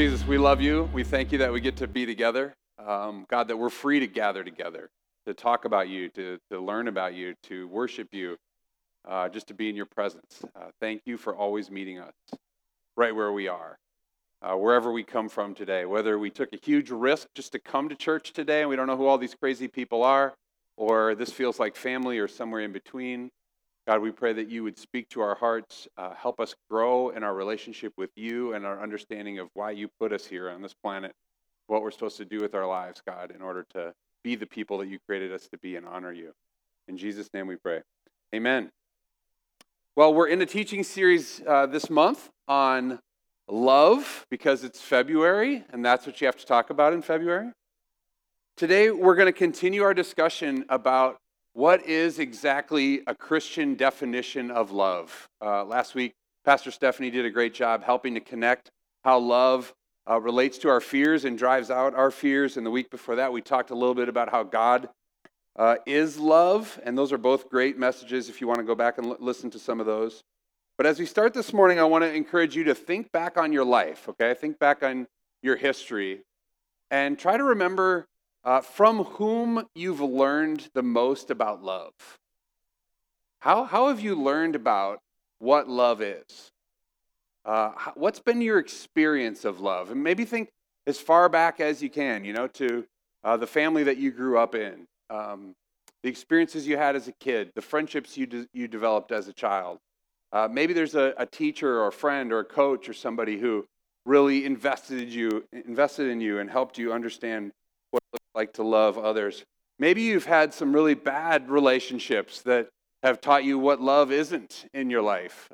Jesus, we love you. We thank you that we get to be together. God, that we're free to gather together, to talk about you, to learn about you, to worship you, just to be in your presence. Thank you for always meeting us right where we are, wherever we come from today, whether we took a huge risk just to come to church today and we don't know who all these crazy people are, or this feels like family or somewhere in between. God, we pray that you would speak to our hearts, help us grow in our relationship with you and our understanding of why you put us here on this planet, what we're supposed to do with our lives, God, in order to be the people that you created us to be and honor you. In Jesus' name we pray. Amen. Well, we're in a teaching series this month on love because it's February, and that's what you have to talk about in February. Today, we're going to continue our discussion about what is exactly a Christian definition of love. Last week, Pastor Stephanie did a great job helping to connect how love relates to our fears and drives out our fears. And the week before that, we talked a little bit about how God is love. And those are both great messages if you want to go back and listen to some of those. But as we start this morning, I want to encourage you to think back on your life, okay? Think back on your history and try to remember from whom you've learned the most about love. How have you learned about what love is? What's been your experience of love? And maybe think as far back as you can, you know, to the family that you grew up in, the experiences you had as a kid, the friendships you developed as a child. Maybe there's a teacher or a friend or a coach or somebody who really invested in you and helped you understand what it looks like to love others. Maybe you've had some really bad relationships that have taught you what love isn't in your life,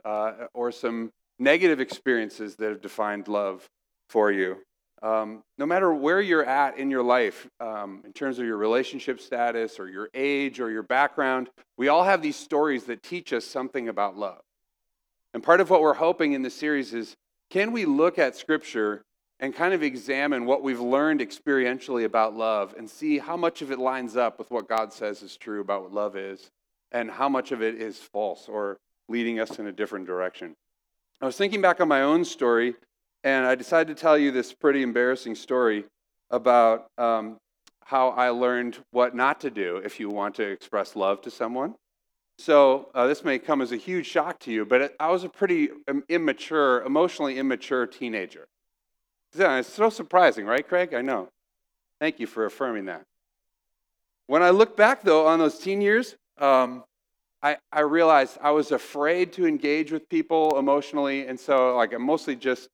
or some negative experiences that have defined love for you. No matter where you're at in your life, in terms of your relationship status or your age or your background, we all have these stories that teach us something about love. And part of what we're hoping in this series is, can we look at Scripture and kind of examine what we've learned experientially about love and see how much of it lines up with what God says is true about what love is and how much of it is false or leading us in a different direction. I was thinking back on my own story, and I decided to tell you this pretty embarrassing story about how I learned what not to do if you want to express love to someone. So this may come as a huge shock to you, but I was a pretty emotionally immature teenager. It's so surprising, right, Craig? I know. Thank you for affirming that. When I look back, though, on those teen years, I realized I was afraid to engage with people emotionally, and so I mostly just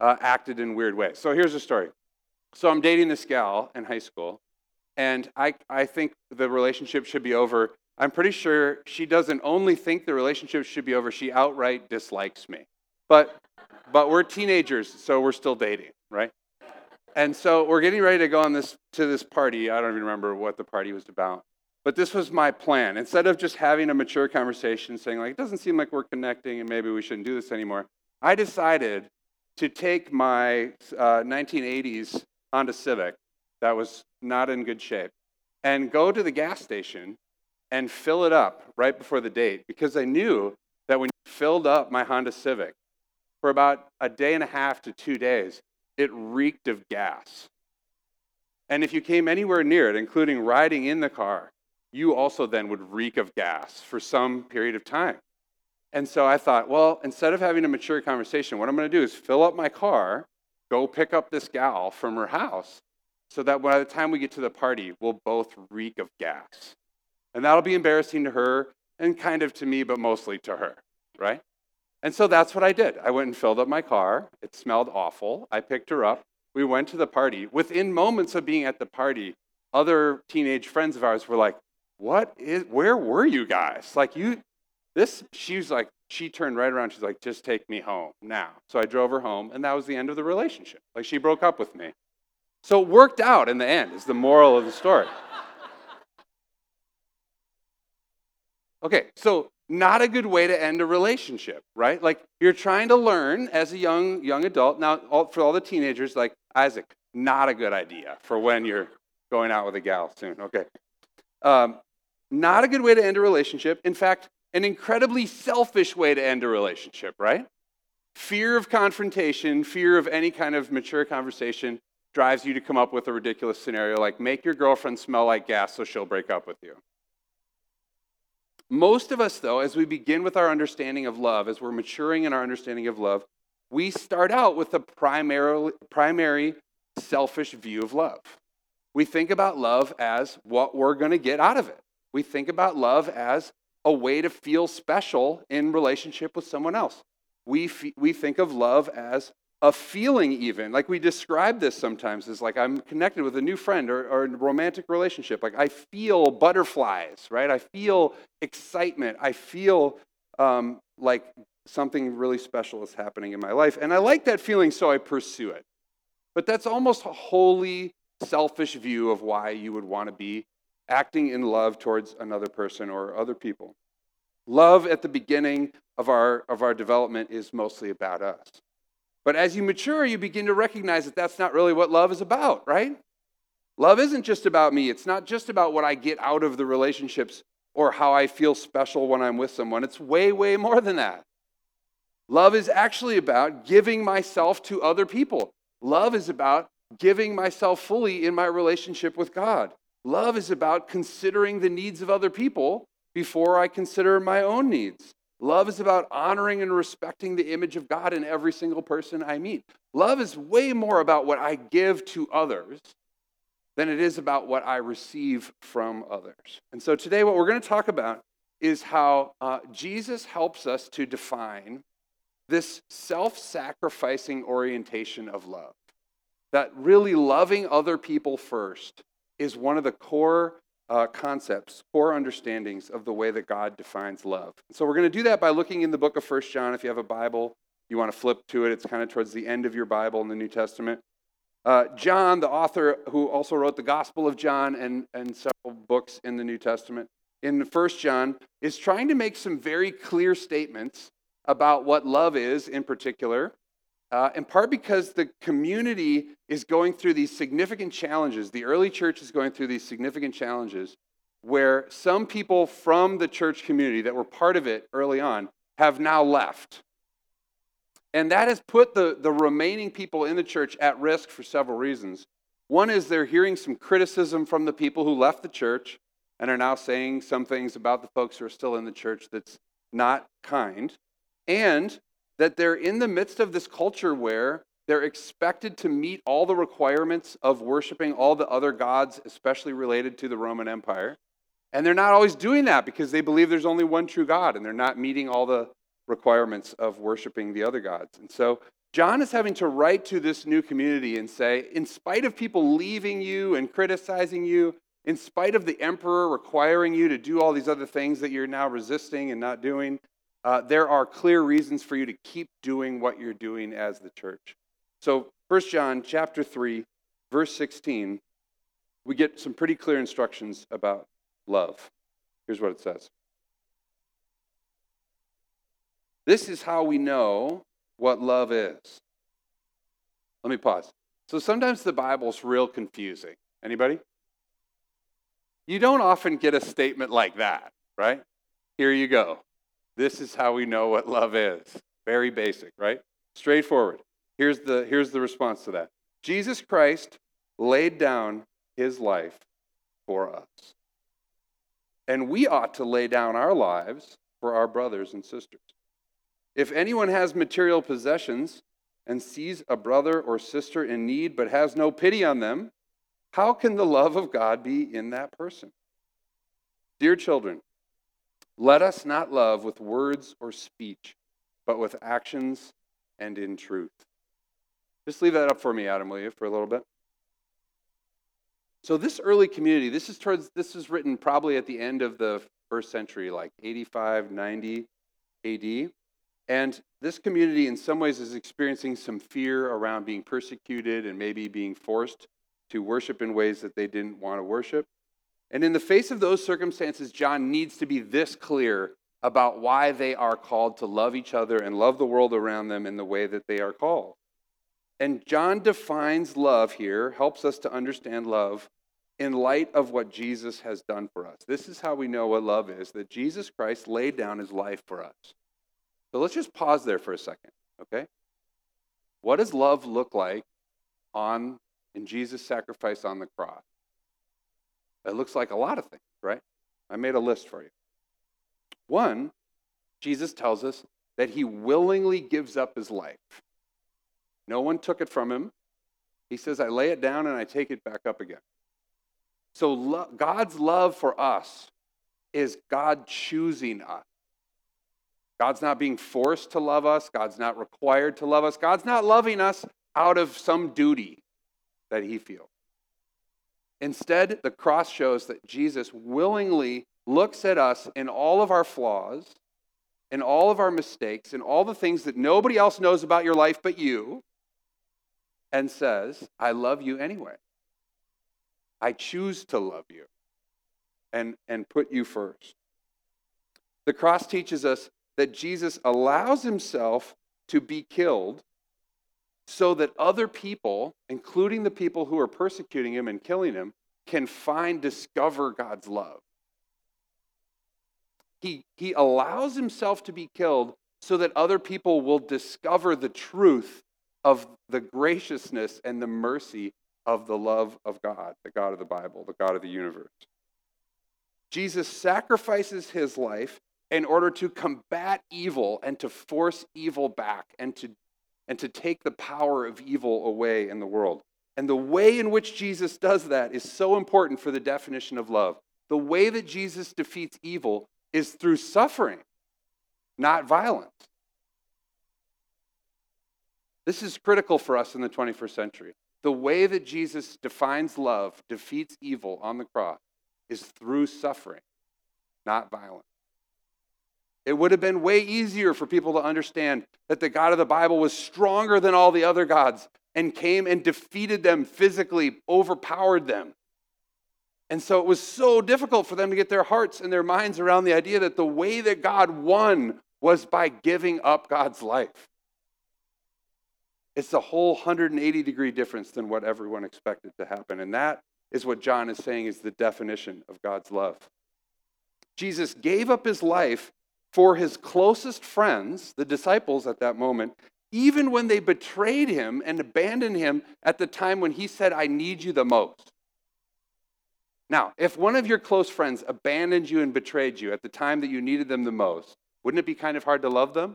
acted in weird ways. So here's the story. So I'm dating this gal in high school, and I think the relationship should be over. I'm pretty sure she doesn't only think the relationship should be over, she outright dislikes me. But we're teenagers, so we're still dating, right? And so we're getting ready to go on this party. I don't even remember what the party was about. But this was my plan. Instead of just having a mature conversation saying, it doesn't seem like we're connecting and maybe we shouldn't do this anymore, I decided to take my 1980s Honda Civic that was not in good shape and go to the gas station and fill it up right before the date, because I knew that when you filled up my Honda Civic, for about a day and a half to 2 days, it reeked of gas. And if you came anywhere near it, including riding in the car, you also then would reek of gas for some period of time. And so I thought, instead of having a mature conversation, what I'm going to do is fill up my car, go pick up this gal from her house, so that by the time we get to the party, we'll both reek of gas. And that'll be embarrassing to her and kind of to me, but mostly to her, right? And so that's what I did. I went and filled up my car. It smelled awful. I picked her up. We went to the party. Within moments of being at the party, other teenage friends of ours were like, where were you guys? She turned right around. She's like, just take me home now. So I drove her home, and that was the end of the relationship. She broke up with me. So it worked out in the end is the moral of the story. Okay, so not a good way to end a relationship, right? You're trying to learn as a young adult. Now, for all the teenagers, like Isaac, not a good idea for when you're going out with a gal soon, okay? Not a good way to end a relationship. In fact, an incredibly selfish way to end a relationship, right? Fear of confrontation, fear of any kind of mature conversation drives you to come up with a ridiculous scenario like make your girlfriend smell like gas so she'll break up with you. Most of us, though, as we begin with our understanding of love, as we're maturing in our understanding of love, we start out with a primary selfish view of love. We think about love as what we're going to get out of it. We think about love as a way to feel special in relationship with someone else. We think of love as a feeling even. Like we describe this sometimes as like I'm connected with a new friend or a romantic relationship. Like I feel butterflies, right? I feel excitement. I feel like something really special is happening in my life. And I like that feeling, so I pursue it. But that's almost a wholly selfish view of why you would want to be acting in love towards another person or other people. Love at the beginning of our development is mostly about us. But as you mature, you begin to recognize that that's not really what love is about, right? Love isn't just about me. It's not just about what I get out of the relationships or how I feel special when I'm with someone. It's way, way more than that. Love is actually about giving myself to other people. Love is about giving myself fully in my relationship with God. Love is about considering the needs of other people before I consider my own needs. Love is about honoring and respecting the image of God in every single person I meet. Love is way more about what I give to others than it is about what I receive from others. And so today what we're going to talk about is how Jesus helps us to define this self-sacrificing orientation of love. That really loving other people first is one of the core concepts, core understandings of the way that God defines love. So we're going to do that by looking in the book of 1 John. If you have a Bible, you want to flip to it. It's kind of towards the end of your Bible in the New Testament. John, the author who also wrote the Gospel of John and several books in the New Testament, in 1 John, is trying to make some very clear statements about what love is in particular. In part because the community is going through these significant challenges. The early church is going through these significant challenges where some people from the church community that were part of it early on have now left. And that has put the remaining people in the church at risk for several reasons. One is they're hearing some criticism from the people who left the church and are now saying some things about the folks who are still in the church that's not kind. And that they're in the midst of this culture where they're expected to meet all the requirements of worshiping all the other gods, especially related to the Roman Empire. And they're not always doing that because they believe there's only one true God, and they're not meeting all the requirements of worshiping the other gods. And so John is having to write to this new community and say, in spite of people leaving you and criticizing you, in spite of the emperor requiring you to do all these other things that you're now resisting and not doing, there are clear reasons for you to keep doing what you're doing as the church. So 1 John chapter 3, verse 16, we get some pretty clear instructions about love. Here's what it says. This is how we know what love is. Let me pause. So sometimes the Bible's real confusing. Anybody? You don't often get a statement like that, right? Here you go. This is how we know what love is. Very basic, right? Straightforward. Here's the response to that. Jesus Christ laid down his life for us. And we ought to lay down our lives for our brothers and sisters. If anyone has material possessions and sees a brother or sister in need but has no pity on them, how can the love of God be in that person? Dear children, let us not love with words or speech, but with actions and in truth. Just leave that up for me, Adam, will you, for a little bit? So this early community, this is written probably at the end of the first century, like 85, 90 AD. And this community in some ways is experiencing some fear around being persecuted and maybe being forced to worship in ways that they didn't want to worship. And in the face of those circumstances, John needs to be this clear about why they are called to love each other and love the world around them in the way that they are called. And John defines love here, helps us to understand love in light of what Jesus has done for us. This is how we know what love is, that Jesus Christ laid down his life for us. So let's just pause there for a second, Okay? What does love look like in Jesus' sacrifice on the cross? It looks like a lot of things, right? I made a list for you. One, Jesus tells us that he willingly gives up his life. No one took it from him. He says, I lay it down and I take it back up again. So God's love for us is God choosing us. God's not being forced to love us. God's not required to love us. God's not loving us out of some duty that he feels. Instead, the cross shows that Jesus willingly looks at us in all of our flaws, in all of our mistakes, in all the things that nobody else knows about your life but you, and says, I love you anyway. I choose to love you and put you first. The cross teaches us that Jesus allows himself to be killed so that other people, including the people who are persecuting him and killing him, can discover God's love. He allows himself to be killed so that other people will discover the truth of the graciousness and the mercy of the love of God, the God of the Bible, the God of the universe. Jesus sacrifices his life in order to combat evil and to force evil back and to take the power of evil away in the world. And the way in which Jesus does that is so important for the definition of love. The way that Jesus defeats evil is through suffering, not violence. This is critical for us in the 21st century. The way that Jesus defines love, defeats evil on the cross, is through suffering, not violence. It would have been way easier for people to understand that the God of the Bible was stronger than all the other gods and came and defeated them physically, overpowered them. And so it was so difficult for them to get their hearts and their minds around the idea that the way that God won was by giving up God's life. It's a whole 180-degree difference than what everyone expected to happen. And that is what John is saying is the definition of God's love. Jesus gave up his life for his closest friends, the disciples at that moment, even when they betrayed him and abandoned him at the time when he said, I need you the most. Now, if one of your close friends abandoned you and betrayed you at the time that you needed them the most, wouldn't it be kind of hard to love them?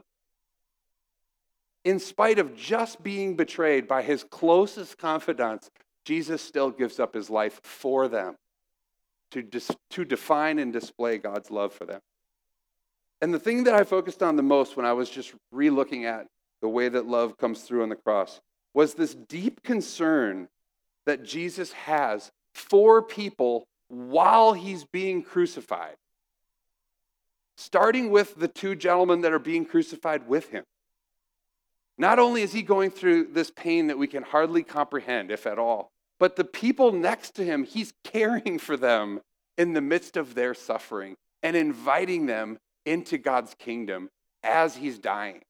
In spite of just being betrayed by his closest confidants, Jesus still gives up his life for them to define and display God's love for them. And the thing that I focused on the most when I was just re-looking at the way that love comes through on the cross was this deep concern that Jesus has for people while he's being crucified. Starting with the two gentlemen that are being crucified with him. Not only is he going through this pain that we can hardly comprehend, if at all, but the people next to him, he's caring for them in the midst of their suffering and inviting them into God's kingdom as he's dying.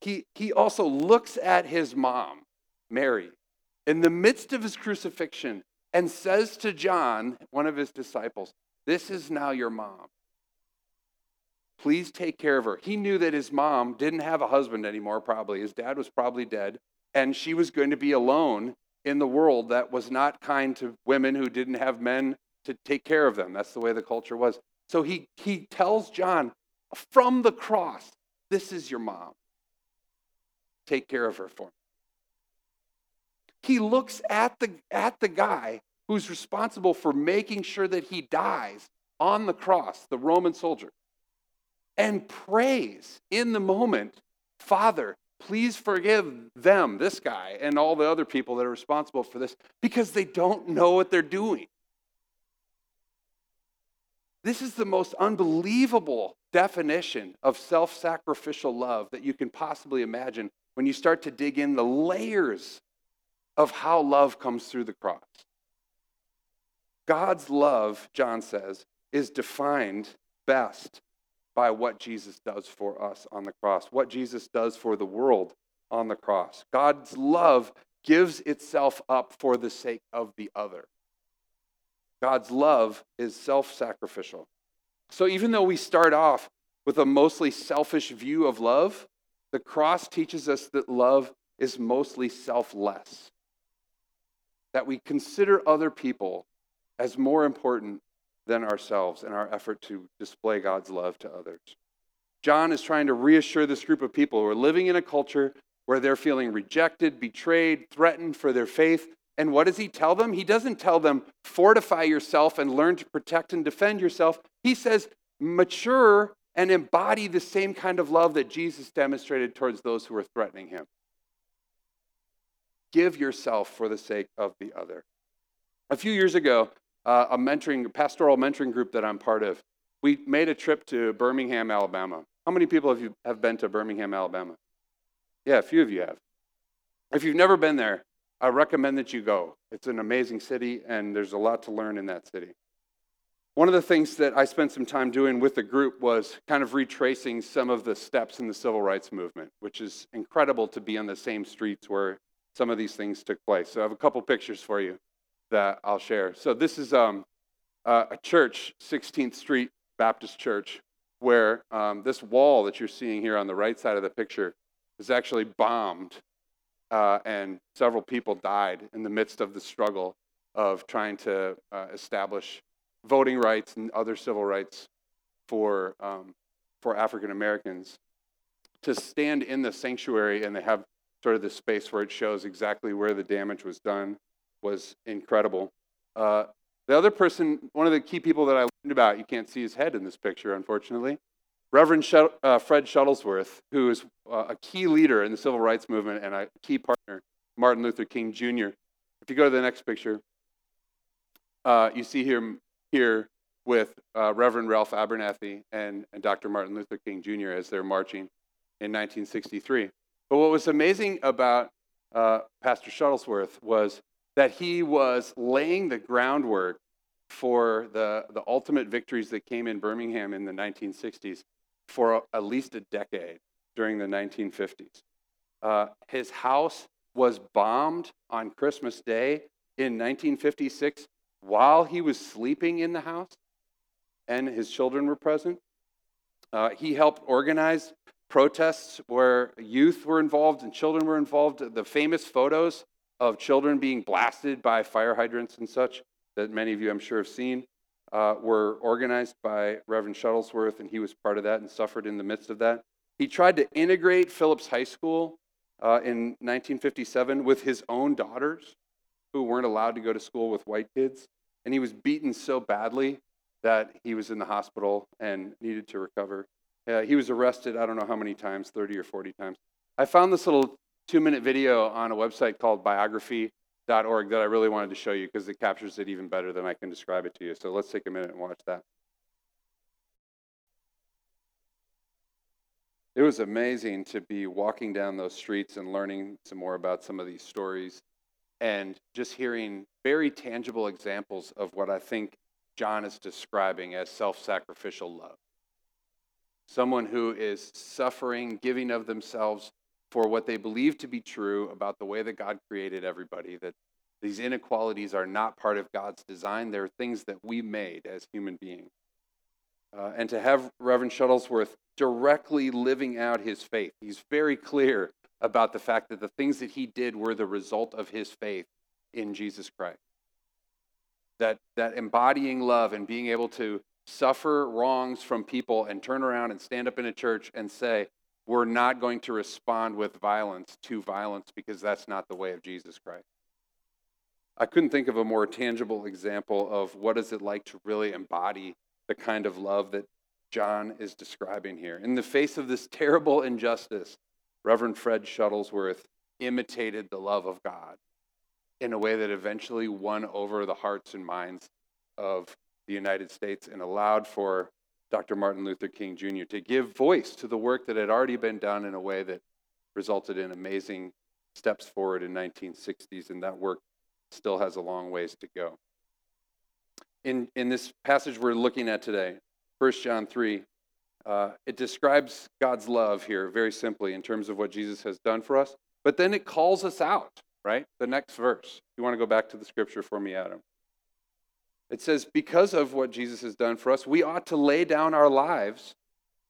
He also looks at his mom, Mary, in the midst of his crucifixion and says to John, one of his disciples, this is now your mom. Please take care of her. He knew that his mom didn't have a husband anymore, probably. His dad was probably dead, and she was going to be alone in the world that was not kind to women who didn't have men to take care of them. That's the way the culture was. So he tells John from the cross, this is your mom. Take care of her for me. He looks at the guy who's responsible for making sure that he dies on the cross, the Roman soldier, and prays in the moment, Father, please forgive them, this guy, and all the other people that are responsible for this, because they don't know what they're doing. This is the most unbelievable definition of self-sacrificial love that you can possibly imagine when you start to dig in the layers of how love comes through the cross. God's love, John says, is defined best by what Jesus does for us on the cross, what Jesus does for the world on the cross. God's love gives itself up for the sake of the other. God's love is self-sacrificial. So even though we start off with a mostly selfish view of love, The cross teaches us that love is mostly selfless, that we consider other people as more important than ourselves in our effort to display God's love to others. John is trying to reassure this group of people who are living in a culture where they're feeling rejected, betrayed, threatened for their faith. And what does he tell them? He doesn't tell them, fortify yourself and learn to protect and defend yourself. He says, mature and embody the same kind of love that Jesus demonstrated towards those who are threatening him. Give yourself for the sake of the other. A few years ago, a pastoral mentoring group that I'm part of, we made a trip to Birmingham, Alabama. How many people have been to Birmingham, Alabama? Yeah, a few of you have. If you've never been there, I recommend that you go. It's an amazing city, and there's a lot to learn in that city. One of the things that I spent some time doing with the group was kind of retracing some of the steps in the civil rights movement, which is incredible to be on the same streets where some of these things took place. So I have a couple pictures for you that I'll share. So this is a church, 16th Street Baptist Church, where this wall that you're seeing here on the right side of the picture is actually bombed, and several people died in the midst of the struggle of trying to establish voting rights and other civil rights for African Americans to stand in the sanctuary, and they have sort of this space where it shows exactly where the damage was done. Was incredible. The other person, one of the key people that I learned about, you can't see his head in this picture, unfortunately, Reverend Fred Shuttlesworth, who is a key leader in the civil rights movement and a key partner, Martin Luther King Jr. If you go to the next picture, you see him here with Reverend Ralph Abernathy and Dr. Martin Luther King Jr. as they're marching in 1963. But what was amazing about Pastor Shuttlesworth was that he was laying the groundwork for the ultimate victories that came in Birmingham in the 1960s for at least a decade during the 1950s. His house was bombed on Christmas Day in 1956 while he was sleeping in the house, and his children were present. He helped organize protests where youth were involved and children were involved. The famous photos of children being blasted by fire hydrants and such that many of you, I'm sure, have seen, were organized by Reverend Shuttlesworth, and he was part of that and suffered in the midst of that. He tried to integrate Phillips High School in 1957 with his own daughters who weren't allowed to go to school with white kids, and he was beaten so badly that he was in the hospital and needed to recover. He was arrested, I don't know how many times, 30 or 40 times. I found this little two-minute video on a website called biography.org that I really wanted to show you because it captures it even better than I can describe it to you. So let's take a minute and watch that. It was amazing to be walking down those streets and learning some more about some of these stories and just hearing very tangible examples of what I think John is describing as self-sacrificial love. Someone who is suffering, giving of themselves for what they believe to be true about the way that God created everybody, that these inequalities are not part of God's design. They're things that we made as human beings. And to have Reverend Shuttlesworth directly living out his faith, he's very clear about the fact that the things that he did were the result of his faith in Jesus Christ. That embodying love and being able to suffer wrongs from people and turn around and stand up in a church and say, we're not going to respond with violence to violence because that's not the way of Jesus Christ. I couldn't think of a more tangible example of what is it like to really embody the kind of love that John is describing here. In the face of this terrible injustice, Reverend Fred Shuttlesworth imitated the love of God in a way that eventually won over the hearts and minds of the United States and allowed for Dr. Martin Luther King Jr. to give voice to the work that had already been done in a way that resulted in amazing steps forward in 1960s, and that work still has a long ways to go. In this passage we're looking at today, 1 John 3, it describes God's love here very simply in terms of what Jesus has done for us, but then it calls us out, right? The next verse. You want to go back to the scripture for me, Adam? It says, because of what Jesus has done for us, we ought to lay down our lives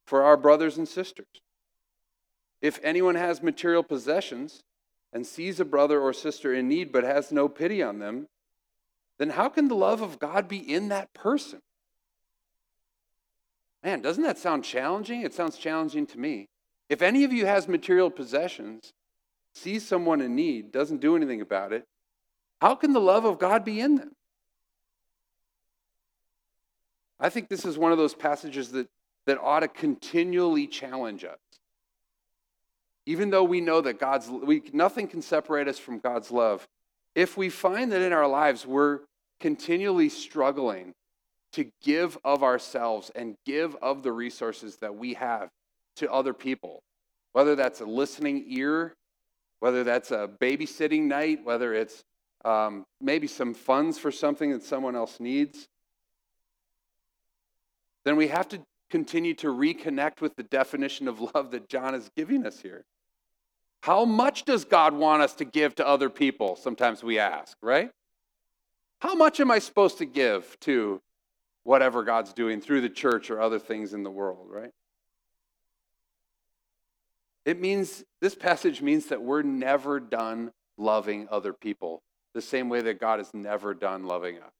for our brothers and sisters. If anyone has material possessions and sees a brother or sister in need but has no pity on them, then how can the love of God be in that person? Man, doesn't that sound challenging? It sounds challenging to me. If any of you has material possessions, sees someone in need, doesn't do anything about it, how can the love of God be in them? I think this is one of those passages that ought to continually challenge us. Even though we know that nothing can separate us from God's love, if we find that in our lives we're continually struggling to give of ourselves and give of the resources that we have to other people, whether that's a listening ear, whether that's a babysitting night, whether it's maybe some funds for something that someone else needs, then we have to continue to reconnect with the definition of love that John is giving us here. How much does God want us to give to other people? Sometimes we ask, right? How much am I supposed to give to whatever God's doing through the church or other things in the world, right? This passage means that we're never done loving other people the same way that God is never done loving us.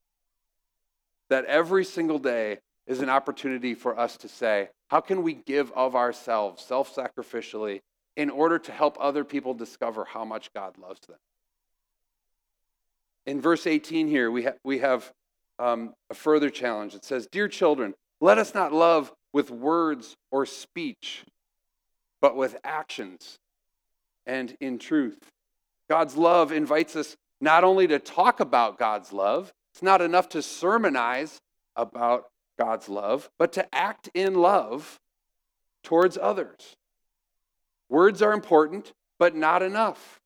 That every single day is an opportunity for us to say, how can we give of ourselves self-sacrificially in order to help other people discover how much God loves them? In verse 18 here, we have a further challenge. It says, "Dear children, let us not love with words or speech, but with actions and in truth." God's love invites us not only to talk about God's love, it's not enough to sermonize about God's love, but to act in love towards others. Words are important, but not enough.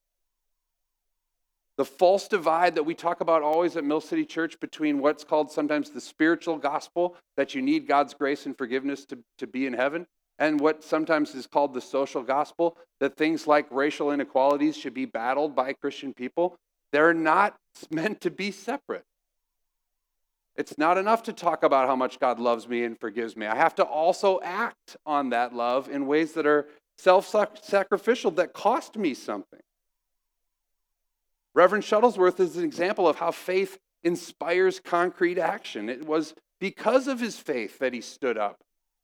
The false divide that we talk about always at Mill City Church between what's called sometimes the spiritual gospel, that you need God's grace and forgiveness to be in heaven, and what sometimes is called the social gospel, that things like racial inequalities should be battled by Christian people, they're not meant to be separate. It's not enough to talk about how much God loves me and forgives me. I have to also act on that love in ways that are self-sacrificial, that cost me something. Reverend Shuttlesworth is an example of how faith inspires concrete action. It was because of his faith that he stood up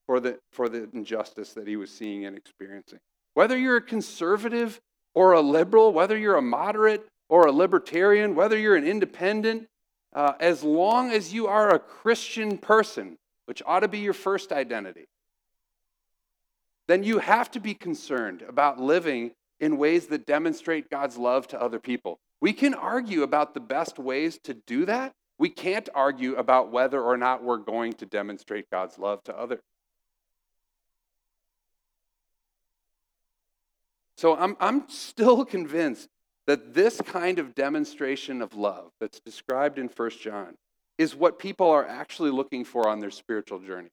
for the injustice that he was seeing and experiencing. Whether you're a conservative or a liberal, whether you're a moderate or a libertarian, whether you're an independent, as long as you are a Christian person, which ought to be your first identity, then you have to be concerned about living in ways that demonstrate God's love to other people. We can argue about the best ways to do that. We can't argue about whether or not we're going to demonstrate God's love to others. So I'm still convinced that this kind of demonstration of love that's described in 1 John is what people are actually looking for on their spiritual journey.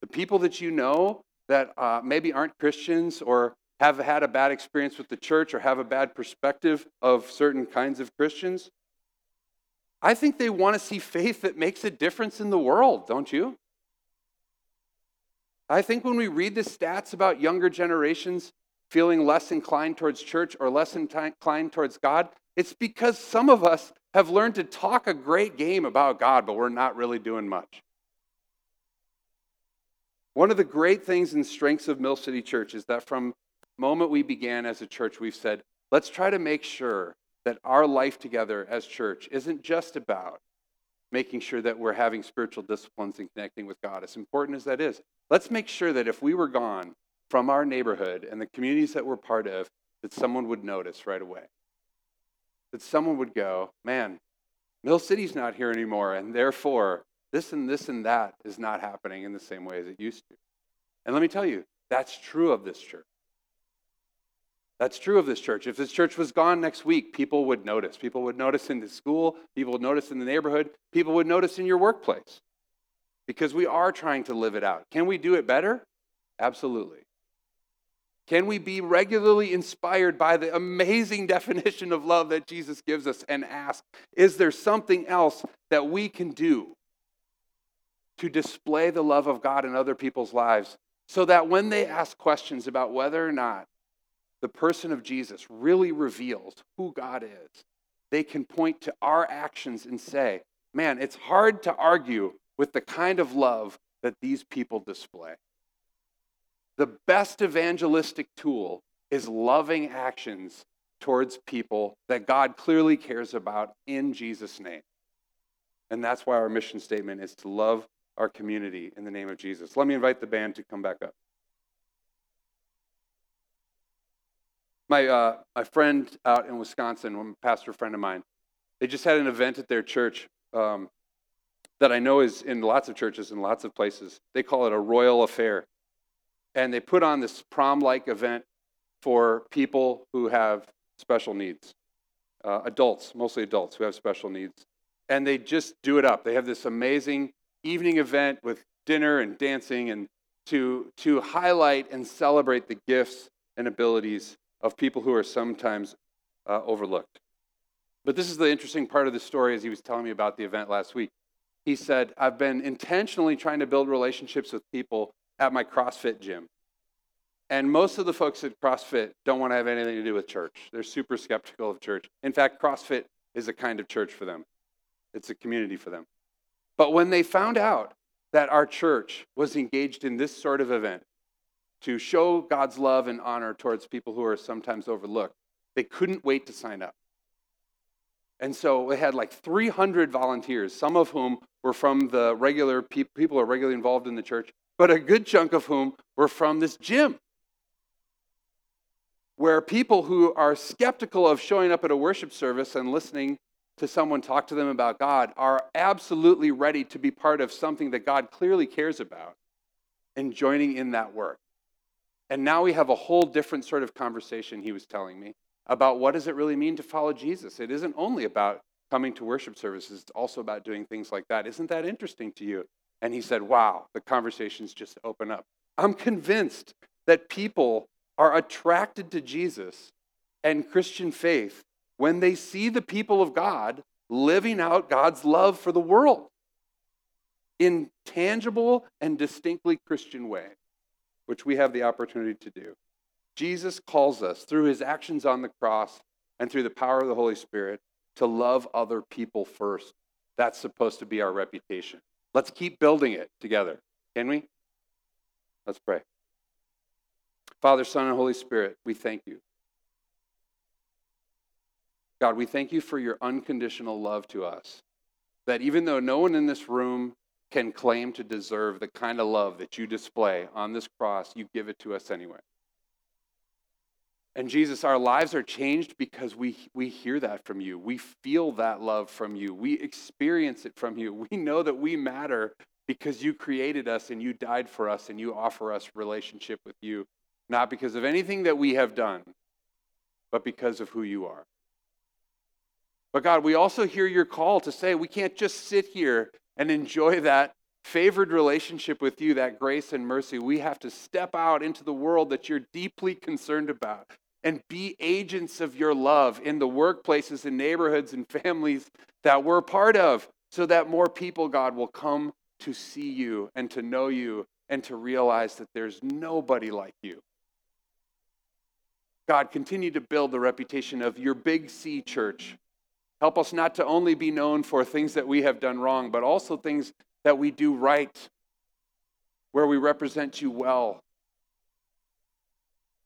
The people that you know that maybe aren't Christians or have had a bad experience with the church or have a bad perspective of certain kinds of Christians, I think they want to see faith that makes a difference in the world, don't you? I think when we read the stats about younger generations feeling less inclined towards church or less inclined towards God, it's because some of us have learned to talk a great game about God, but we're not really doing much. One of the great things and strengths of Mill City Church is that from moment we began as a church, we've said, let's try to make sure that our life together as church isn't just about making sure that we're having spiritual disciplines and connecting with God, as important as that is. Let's make sure that if we were gone from our neighborhood and the communities that we're part of, that someone would notice right away. That someone would go, man, Mill City's not here anymore, and therefore this and this and that is not happening in the same way as it used to. And let me tell you, that's true of this church. That's true of this church. If this church was gone next week, people would notice. People would notice in the school. People would notice in the neighborhood. People would notice in your workplace. Because we are trying to live it out. Can we do it better? Absolutely. Can we be regularly inspired by the amazing definition of love that Jesus gives us and ask, is there something else that we can do to display the love of God in other people's lives so that when they ask questions about whether or not the person of Jesus really reveals who God is, they can point to our actions and say, man, it's hard to argue with the kind of love that these people display. The best evangelistic tool is loving actions towards people that God clearly cares about in Jesus' name. And that's why our mission statement is to love our community in the name of Jesus. Let me invite the band to come back up. My friend out in Wisconsin, a pastor friend of mine, they just had an event at their church that I know is in lots of churches in lots of places. They call it a royal affair. And they put on this prom-like event for people who have special needs. Adults, mostly adults who have special needs. And they just do it up. They have this amazing evening event with dinner and dancing and to highlight and celebrate the gifts and abilities of people who are sometimes overlooked. But this is the interesting part of the story as he was telling me about the event last week. He said, I've been intentionally trying to build relationships with people at my CrossFit gym. And most of the folks at CrossFit don't want to have anything to do with church. They're super skeptical of church. In fact, CrossFit is a kind of church for them. It's a community for them. But when they found out that our church was engaged in this sort of event to show God's love and honor towards people who are sometimes overlooked, they couldn't wait to sign up. And so they had like 300 volunteers, some of whom were from the regular people who are regularly involved in the church, but a good chunk of whom were from this gym, where people who are skeptical of showing up at a worship service and listening to someone talk to them about God are absolutely ready to be part of something that God clearly cares about and joining in that work. And now we have a whole different sort of conversation, he was telling me, about what does it really mean to follow Jesus? It isn't only about coming to worship services. It's also about doing things like that. Isn't that interesting to you? And he said, wow, the conversations just open up. I'm convinced that people are attracted to Jesus and Christian faith when they see the people of God living out God's love for the world in tangible and distinctly Christian way, which we have the opportunity to do. Jesus calls us through his actions on the cross and through the power of the Holy Spirit to love other people first. That's supposed to be our reputation. Let's keep building it together, can we? Let's pray. Father, Son, and Holy Spirit, we thank you. God, we thank you for your unconditional love to us, that even though no one in this room can claim to deserve the kind of love that you display on this cross, you give it to us anyway. And Jesus, our lives are changed because we hear that from you. We feel that love from you. We experience it from you. We know that we matter because you created us and you died for us and you offer us relationship with you, not because of anything that we have done, but because of who you are. But God, we also hear your call to say we can't just sit here and enjoy that favored relationship with you, that grace and mercy. We have to step out into the world that you're deeply concerned about and be agents of your love in the workplaces and neighborhoods and families that we're part of so that more people, God, will come to see you and to know you and to realize that there's nobody like you. God, continue to build the reputation of your Big C church. Help us not to only be known for things that we have done wrong, but also things that we do right, where we represent you well.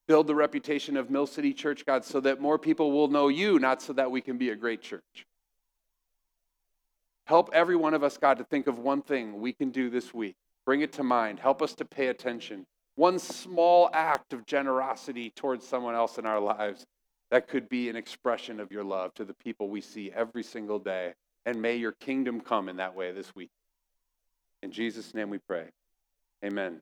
Build the reputation of Mill City Church, God, so that more people will know you, not so that we can be a great church. Help every one of us, God, to think of one thing we can do this week. Bring it to mind. Help us to pay attention. One small act of generosity towards someone else in our lives that could be an expression of your love to the people we see every single day. And may your kingdom come in that way this week. In Jesus' name we pray. Amen.